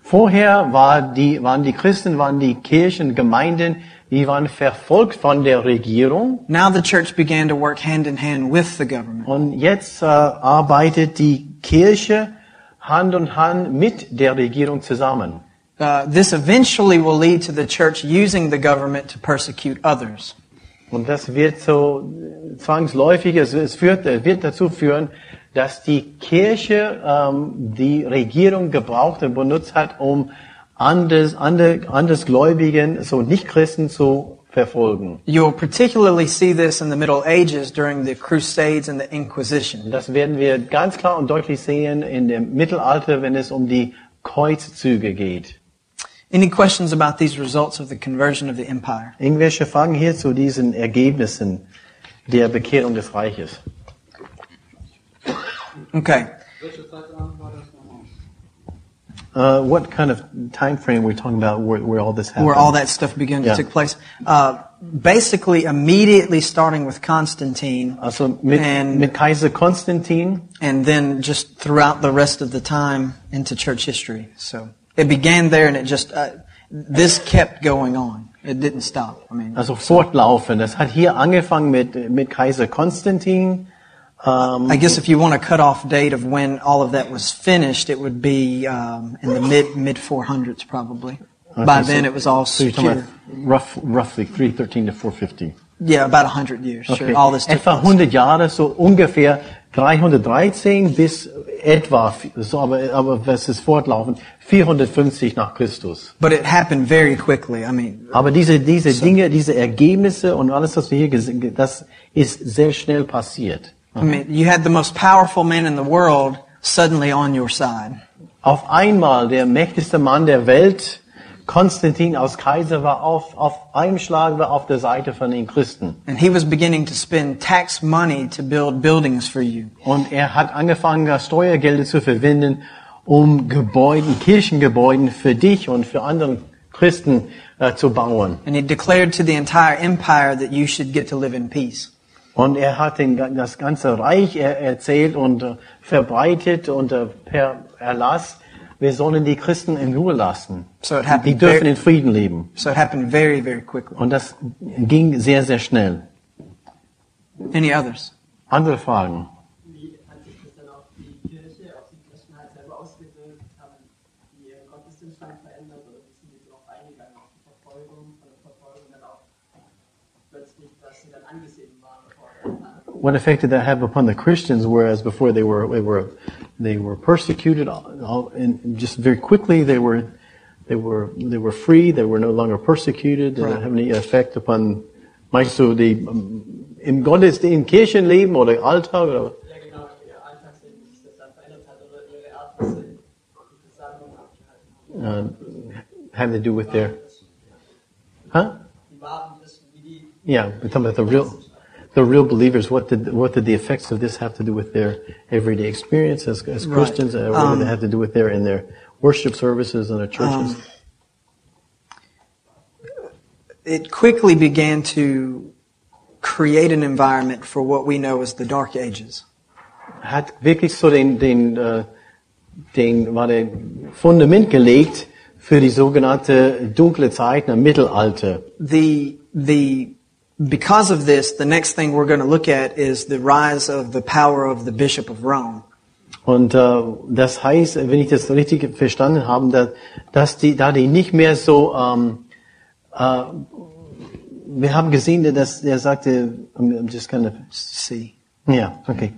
Vorher war die, waren die Christen, waren die Kirchen, Gemeinden, die waren verfolgt von der Regierung. Now the church began to work hand in hand with the government. Und jetzt äh, arbeitet die Kirche Hand in Hand mit der Regierung zusammen. Uh, this eventually will lead to the church using the government to persecute others. Und das wird so zwangsläufig, es, es führt, es wird dazu führen, dass die Kirche ähm, die Regierung gebraucht und benutzt hat, um anders, andere, andersgläubigen, so Nichtchristen zu verfolgen. You'll particularly see this in the Middle Ages during the Crusades and the Inquisition. Das werden wir ganz klar und deutlich sehen in dem Mittelalter, wenn es um die Kreuzzüge geht. Any questions about these results of the conversion of the empire? Irgendwelche Fragen hier zu diesen Ergebnissen der Bekehrung des Reiches? Okay. Welche Zeit war das nochmal? Uh, what kind of time frame were we talking about where, where all this happened? Where all that stuff began to yeah. take place. Uh, basically, immediately starting with Constantine. Also mit, and, mit Kaiser Konstantin. And then just throughout the rest of the time into church history. So it began there, and it just uh, this kept going on. It didn't stop. I mean, also so. fortlaufen. Das hat hier angefangen mit mit Kaiser Konstantin. Um, I guess if you want a cutoff date of when all of that was finished, it would be um, in the mid mid four hundreds probably. Okay, By so, then it was all secure. So rough, roughly three thirteen to four fifty. Yeah, about a hundred years. Okay. Sure. All this took etwa hundert Jahre, so ungefähr dreihundertdreizehn bis etwa, so aber aber es ist fortlaufend vierhundertfünfzig nach Christus. But it happened very quickly. I mean. Aber diese diese so. Dinge, diese Ergebnisse und alles, was wir hier gesehen haben, das ist sehr schnell passiert. I mean, you had the most powerful man in the world suddenly on your side. Auf einmal der mächtigste Mann der Welt, Konstantin aus Kaiser, war auf auf einem Schlag war auf der Seite von den Christen. And he was beginning to spend tax money to build buildings for you. Und er hat angefangen, Steuergelder zu verwenden, um Gebäuden, Kirchengebäuden für dich und für andere Christen äh, zu bauen. And he declared to the entire empire that you should get to live in peace. Und er hat den, das ganze Reich er, erzählt und uh, verbreitet und uh, per Erlass, wir sollen die Christen in Ruhe lassen. So it happened, die dürfen very, in Frieden leben. So it happened very, very quickly. Und das ging sehr, sehr schnell. Any others? Andere Fragen? Wie hat sich das dann auf die Kirche, auf die Christen halt selber ausgewirkt? Haben die ihren Gottesdienststand verändert oder sind die darauf eingegangen, auf die Verfolgung, von der Verfolgung dann auch plötzlich, dass sie dann angesehen waren? What effect did that have upon the Christians? Whereas before they were they were they were persecuted, and just very quickly they were they were they were free. They were no longer persecuted. Did that have any effect upon? Meinst du die im Gottes in Kirchenleben oder Alltag oder? Ja, genau, ihr Alltagsleben, wie sich das dann verändert hat oder ihre Art, was sie die Versammlung abgehalten haben. Had to do with their, huh? Yeah, we're talking about the real. The real believers, what did what did the effects of this have to do with their everyday experience as, as Christians? Right. Um, what did it have to do with their in their worship services and their churches? Um, it quickly began to create an environment for what we know as the Dark Ages. Hat wirklich so den den uh, den war den Fundament gelegt für die sogenannte dunkle Zeit, im Mittelalter. The the Because of this, the next thing we're going to look at is the rise of the power of the Bishop of Rome. Und uh, das heißt, wenn ich das richtig verstanden habe, dass, dass die, da die nicht mehr so, um, uh, wir haben gesehen, dass er sagte, I'm just gonna see. Ja, okay.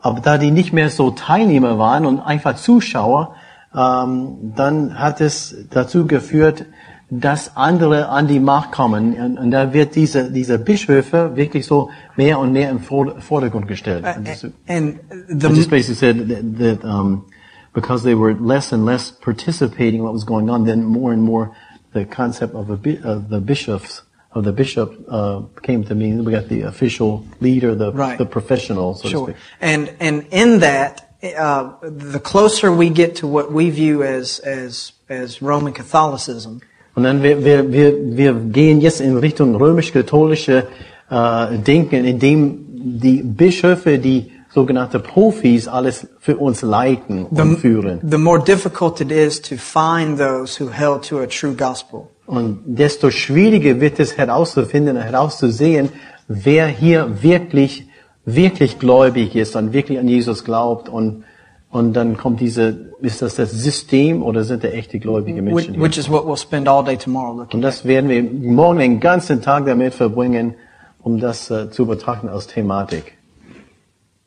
Aber da die nicht mehr so Teilnehmer waren und einfach Zuschauer, um, dann hat es dazu geführt, dass andere an die Macht kommen. Und, und da wird diese, diese Bischöfe wirklich so mehr und mehr im Vordergrund gestellt. Uh, and, and the, I just basically said that, that um, because they were less and less participating in what was going on, then more and more the concept of, a, of the bishops, of the bishop uh, came to mean. We got the official leader, the, right. the professional, so sure. to speak. And, and in that, uh, the closer we get to what we view as, as, as Roman Catholicism, Und dann wir wir wir wir gehen jetzt in Richtung römisch-katholische äh, Denken, in dem die Bischöfe, die sogenannte Profis, alles für uns leiten und the, führen. The more difficult it is to find those who held to a true gospel. Und desto schwieriger wird es herauszufinden, herauszusehen, wer hier wirklich wirklich gläubig ist und wirklich an Jesus glaubt und Und dann kommt diese, ist das das System oder sind da echte gläubige Menschen? Which, which is what we'll spend all day tomorrow looking at. Und das werden wir morgen den ganzen Tag damit verbringen, um das uh, zu betrachten als Thematik.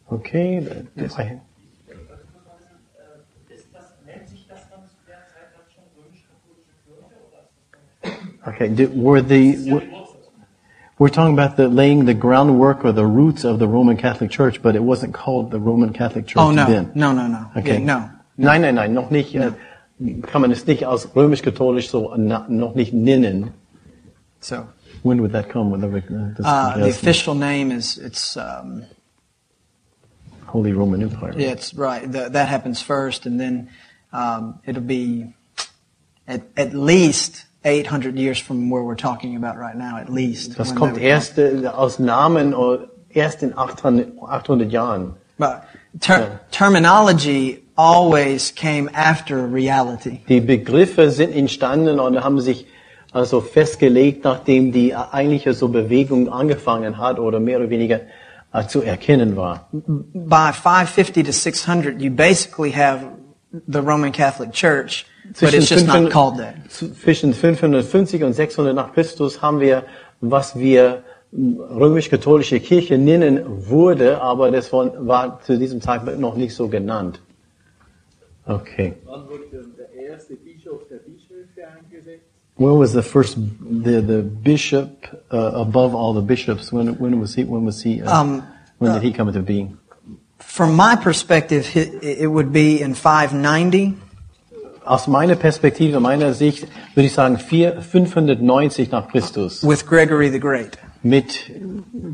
Okay. Yes. Okay. Did, were the were, we're talking about the laying the groundwork or the roots of the Roman Catholic Church, but it wasn't called the Roman Catholic Church oh, no. then. No, no, no. Okay. Yeah, no, no. Nein, nein, nein, noch nicht. No. Kann man es nicht aus römisch-katholisch so noch nicht nennen. So. When would that come? When the, uh, uh, the official name is, it's... Um, Holy Roman Empire. Yeah, it's right. The, that happens first, and then um, it'll be at, at least eight hundred years from where we're talking about right now, at least. Das kommt erst aus Namen erst in achthundert Jahren. But ter yeah. terminology always came after reality. Die Begriffe sind entstanden und haben sich also festgelegt, nachdem die eigentliche so Bewegung angefangen hat oder mehr oder weniger zu erkennen war. By five fifty to six hundred, you basically have the Roman Catholic Church, but it's just not called that. Zwischen fünfhundertfünfzig und sechshundert nach Christus haben wir, was wir römisch-katholische Kirche nennen wurde, aber das war zu diesem Zeitpunkt noch nicht so genannt. Okay. Wann wurde der erste Bischof der Bischöfe eingesetzt? When was the first the the bishop uh, above all the bishops? When when was he? When was he? Uh, um, when uh, did he come into being? From my perspective, it would be in five ninety. Aus meiner Perspektive, meiner Sicht, würde ich sagen fünfhundertneunzig nach Christus. With Gregory the Great. Mit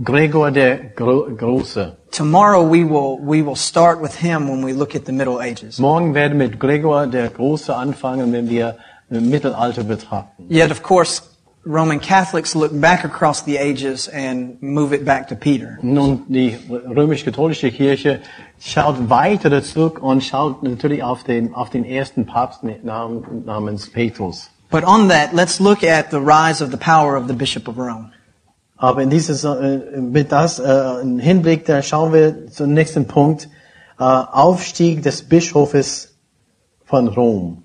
Gregor der Gro Große. Tomorrow we will we will start with him when we look at the Middle Ages. Morgen werden wir mit Gregor der Große anfangen, wenn wir Mittelalter betrachten. Yet of course Roman Catholics look back across the ages and move it back to Peter. Nun, die römisch-katholische Kirche schaut weiter zurück und schaut natürlich auf den auf den ersten Papst namens Petrus. But on that, let's look at the rise of the power of the Bishop of Rome. Aber in dieses mit das äh, im Hinblick, da schauen wir zum nächsten Punkt, äh, Aufstieg des Bischofes von Rom.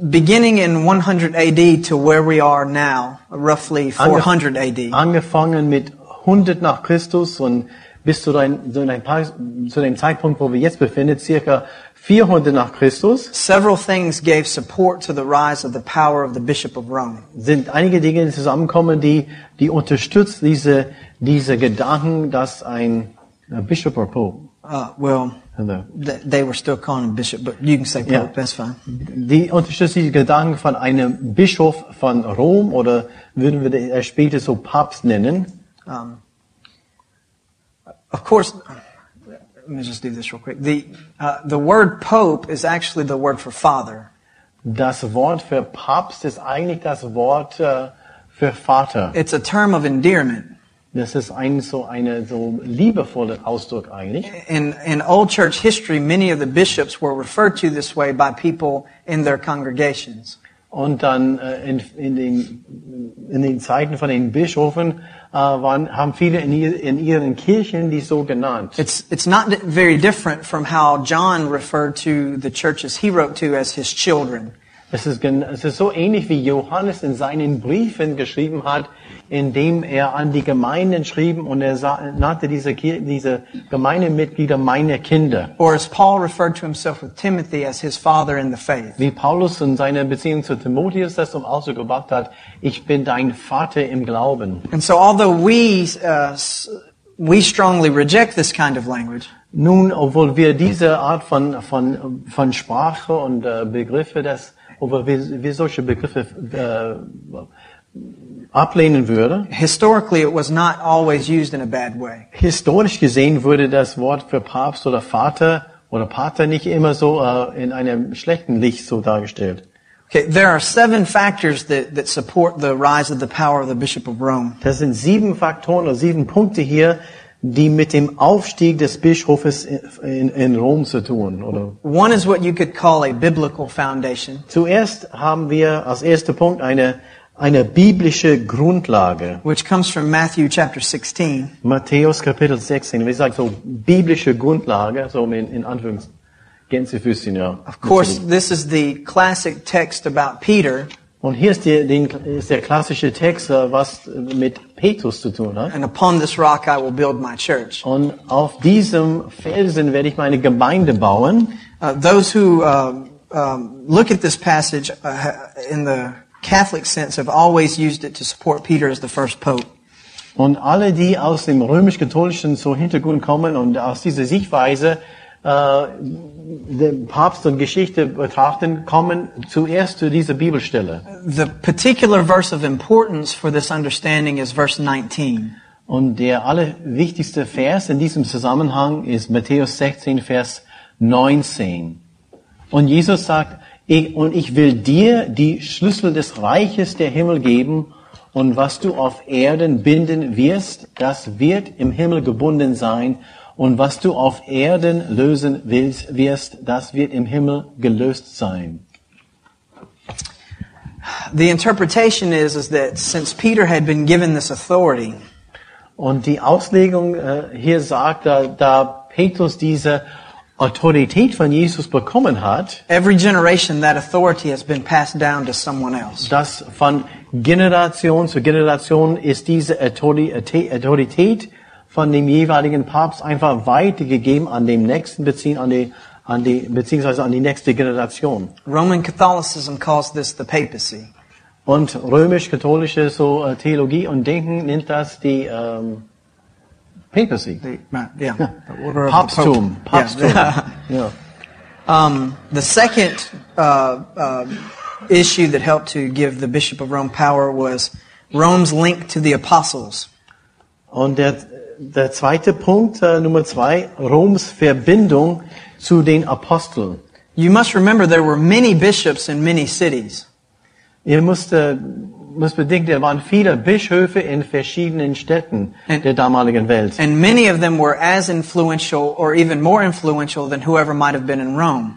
Beginning in hundert A D to where we are now, roughly four hundred A D. Angefangen mit hundert nach Christus und bis zu dein, zu, dein, zu dem Zeitpunkt, wo wir jetzt befinden, circa vierhundert nach Christus. Several things gave support to the rise of the power of the Bishop of Rome. Sind einige Dinge zusammenkommen, die die unterstützt diese diese Gedanken, dass ein Bishop or Pope. Uh, well, they were still calling him bishop, but you can say pope. Yeah. That's fine. Die unterstützt die Gedanken von einem Bischof von Rom, oder würden wir den später so Papst nennen? Um, of course, let me just do this real quick. The uh, the word pope is actually the word for father. Das Wort für Papst ist eigentlich das Wort uh, für Vater. It's a term of endearment. Das ist ein so eine so liebevoller Ausdruck eigentlich. In in old church history, many of the bishops were referred to this way by people in their congregations. Und dann äh, in in den in den Zeiten von den Bischöfen äh, waren haben viele in, in ihren Kirchen die so genannt. It's it's not very different from how John referred to the churches he wrote to as his children. Es ist, es ist so ähnlich, wie Johannes in seinen Briefen geschrieben hat, indem er an die Gemeinden schrieb und er nannte diese, diese Gemeindemitglieder meine Kinder. Or as Paul referred to himself with Timothy as his father in the faith. Wie Paulus in seiner Beziehung zu Timotheus das zum Ausdruck gebracht hat: Ich bin dein Vater im Glauben. And so, although we uh, we strongly reject this kind of language. Nun, obwohl wir diese Art von von von Sprache und äh, Begriffe das aber wir, wir solche Begriffe äh, ablehnen würde. Historically it was not always used in a bad way. Historisch gesehen wurde das Wort für Papst oder Vater oder Pater nicht immer so äh, in einem schlechten Licht so dargestellt. Okay, there are seven factors that that support the rise of the power of the Bishop of Rome. Das sind sieben Faktoren oder sieben Punkte hier, die mit dem Aufstieg des Bischofes in, in Rom zu tun, oder? One is what you could call a biblical foundation. Zuerst haben wir als erster Punkt eine eine biblische Grundlage. Which comes from Matthew chapter sixteen. Matthäus Kapitel sechzehn. Wie sagt so biblische Grundlage, so in, in Anführungs Gänsefüßchen, ja. Of course, this is the classic text about Peter. Und hier ist der, den, ist der klassische Text, was mit Petrus zu tun hat. And upon this rock I will build my church. Und auf diesem Felsen werde ich meine Gemeinde bauen. Uh, those who uh, um, look at this passage uh, in the Catholic sense have always used it to support Peter as the first pope. Und alle, die aus dem römisch-katholischen so Hintergrund kommen und aus dieser Sichtweise Uh, den Papst und Geschichte betrachten, kommen zuerst zu dieser Bibelstelle. The particular verse of importance for this understanding is verse nineteen. Und der allerwichtigste Vers in diesem Zusammenhang ist Matthäus sechzehn, Vers neunzehn. Und Jesus sagt, ich, und ich will dir die Schlüssel des Reiches der Himmel geben, und was du auf Erden binden wirst, das wird im Himmel gebunden sein, und was du auf Erden lösen willst, wirst, das wird im Himmel gelöst sein. The interpretation is, is that since Peter had been given this authority, und die Auslegung äh, hier sagt, da, da Petrus diese Autorität von Jesus bekommen hat, every generation that authority has been passed down to someone else. Das von Generation zu Generation ist diese Autorität von dem jeweiligen Papst einfach weitergegeben an den nächsten, beziehen an die, an die, beziehungsweise an die nächste Generation. Roman Catholicism calls this the papacy. Und römisch-katholische so Theologie und Denken nennt das die ähm, Papacy. The, yeah, the order of Papsttum. The Papsttum. Yeah. Yeah. Um, the second uh, uh, issue that helped to give the Bishop of Rome power was Rome's link to the apostles. Und der, der zweite Punkt, äh, Nummer zwei, Roms Verbindung zu den Aposteln. You must remember there were many bishops in many cities. Ihr müsst, äh, müsst bedenken, da waren viele Bischöfe in verschiedenen Städten and, der damaligen Welt. And many of them were as influential or even more influential than whoever might have been in Rome.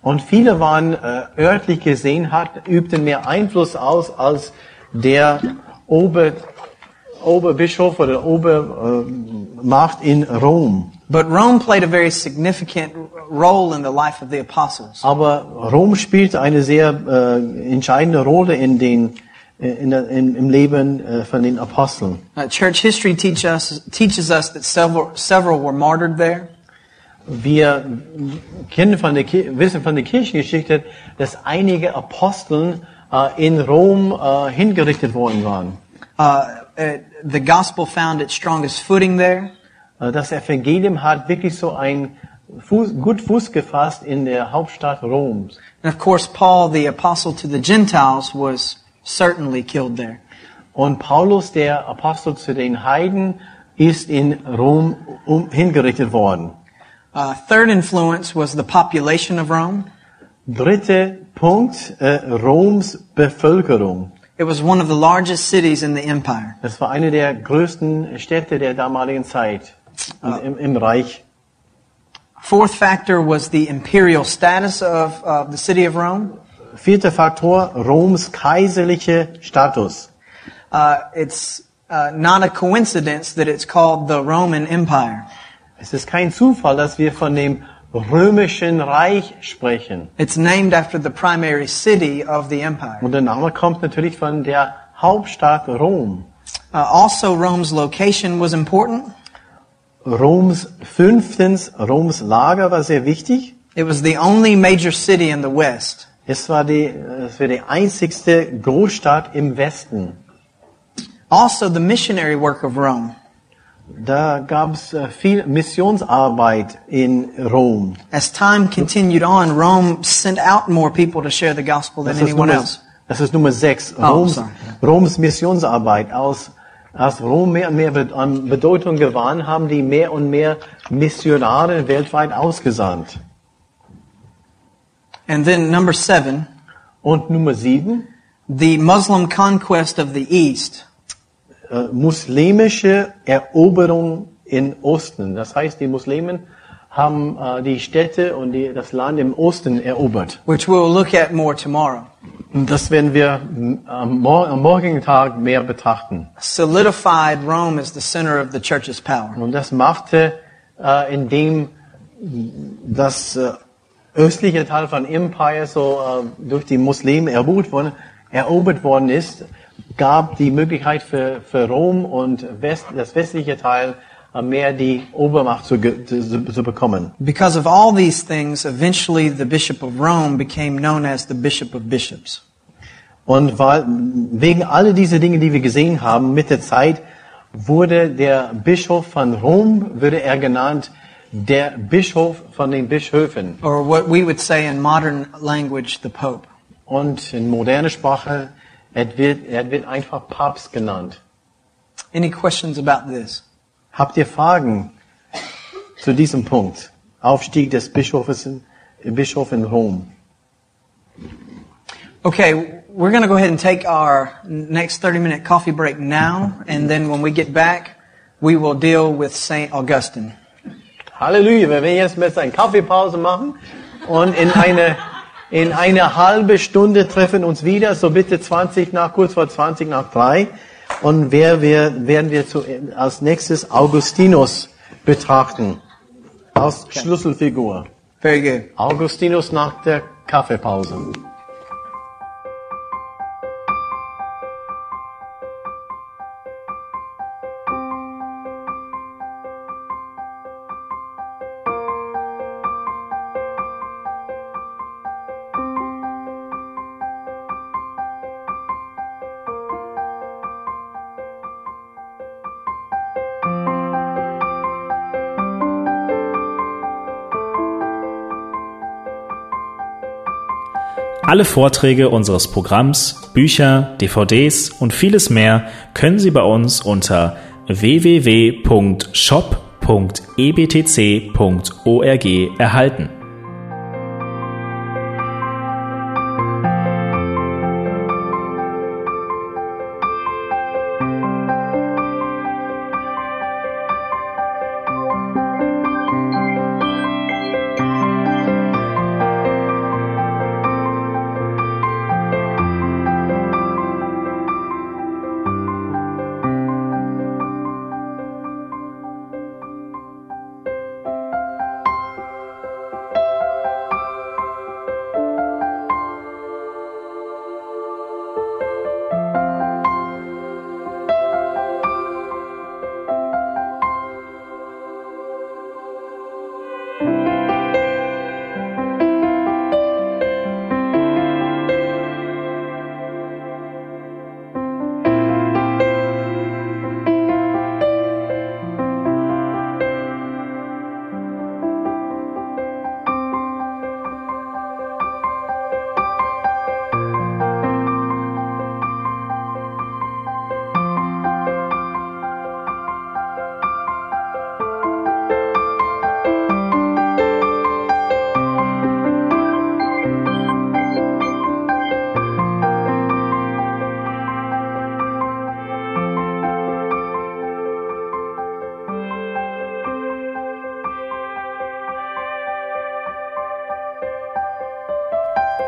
Und viele waren äh, örtlich gesehen, hat, übten mehr Einfluss aus als der Ober, Oberbischof oder Obermacht äh, in Rom. But Rome played a very significant role in the life of the apostles. Aber Rom spielte eine sehr äh, entscheidende Rolle in den in, in, im Leben äh, von den Aposteln. Now, church history teach us, teaches us that several several were martyred there. Wir kennen von der wissen von der Kirchengeschichte, dass einige Aposteln äh, in Rom äh, hingerichtet worden waren. Uh, the gospel found its strongest footing there. Das Evangelium hat wirklich so ein Fuß, gut Fuß gefasst in der Hauptstadt Roms. And of course, Paul, the apostle to the Gentiles, was certainly killed there. Und Paulus, der Apostel zu den Heiden, ist in Rom um, hingerichtet worden. Uh, third influence was the population of Rome. Dritter Punkt, äh, Roms Bevölkerung. It was one of the largest cities in the empire. Es war eine der größten Städte der damaligen Zeit. Uh, im, im Reich. Fourth factor was the imperial status of, of the city of Rome. Vierter Faktor, Roms kaiserliche Status. Uh, it's uh, not a coincidence that it's called the Roman Empire. Es ist kein Zufall, dass wir von dem römischen Reich sprechen. It's named after the primary city of the empire. Und der Name kommt natürlich von der Hauptstadt Rom. Uh, also Rome's location was important. Roms, fünftens, Roms Lager war sehr wichtig. It was the only major city in the West. Es war die, es war die einzigste Großstadt im Westen. Also the missionary work of Rome. Da gab's viel Missionsarbeit in Rom. As time continued on, Rome sent out more people to share the gospel than anyone else. Das ist Nummer sechs. Roms, oh, Roms Missionsarbeit aus Als Rom mehr und mehr an Bedeutung gewann, haben die mehr und mehr Missionare weltweit ausgesandt. And then number seven, und Nummer sieben, the Muslim conquest of the East. Äh, muslimische Eroberung in Osten. Das heißt, die Muslimen haben äh, die Städte und die, das Land im Osten erobert. Which we'll look at more tomorrow. Das werden wir am morgigen Tag mehr betrachten. Solidified Rome is the center of the church's power. Und das machte, äh, indem das äh, östliche Teil von Empire so äh, durch die Muslime erobert worden, erobert worden ist, gab die Möglichkeit für, für Rom und West, das westliche Teil äh, mehr die Obermacht zu, zu, zu bekommen. Because of all these things, eventually the Bishop of Rome became known as the Bishop of Bishops. Und weil, wegen all diese Dinge, die wir gesehen haben, mit der Zeit wurde der Bischof von Rom, würde er genannt, der Bischof von den Bischöfen. Or what we would say in modern language, the Pope. Und in moderner Sprache, er wird, er wird einfach Papst genannt. Any questions about this? Habt ihr Fragen zu diesem Punkt? Aufstieg des Bischofes Bischof in Rom. Okay, we're going to go ahead and take our next thirty-minute coffee break now, and then when we get back, we will deal with Saint Augustine. Halleluja, wir werden jetzt besser eine Kaffeepause machen und in eine, in eine halbe Stunde treffen uns wieder, so bitte zwanzig nach, kurz vor zwanzig nach drei. Und wer, wer, werden wir zu, als nächstes Augustinus betrachten, als okay. Schlüsselfigur. Very good. Augustinus nach der Kaffeepause. Alle Vorträge unseres Programms, Bücher, D V Ds und vieles mehr können Sie bei uns unter w w w punkt shop punkt e b t c punkt org erhalten.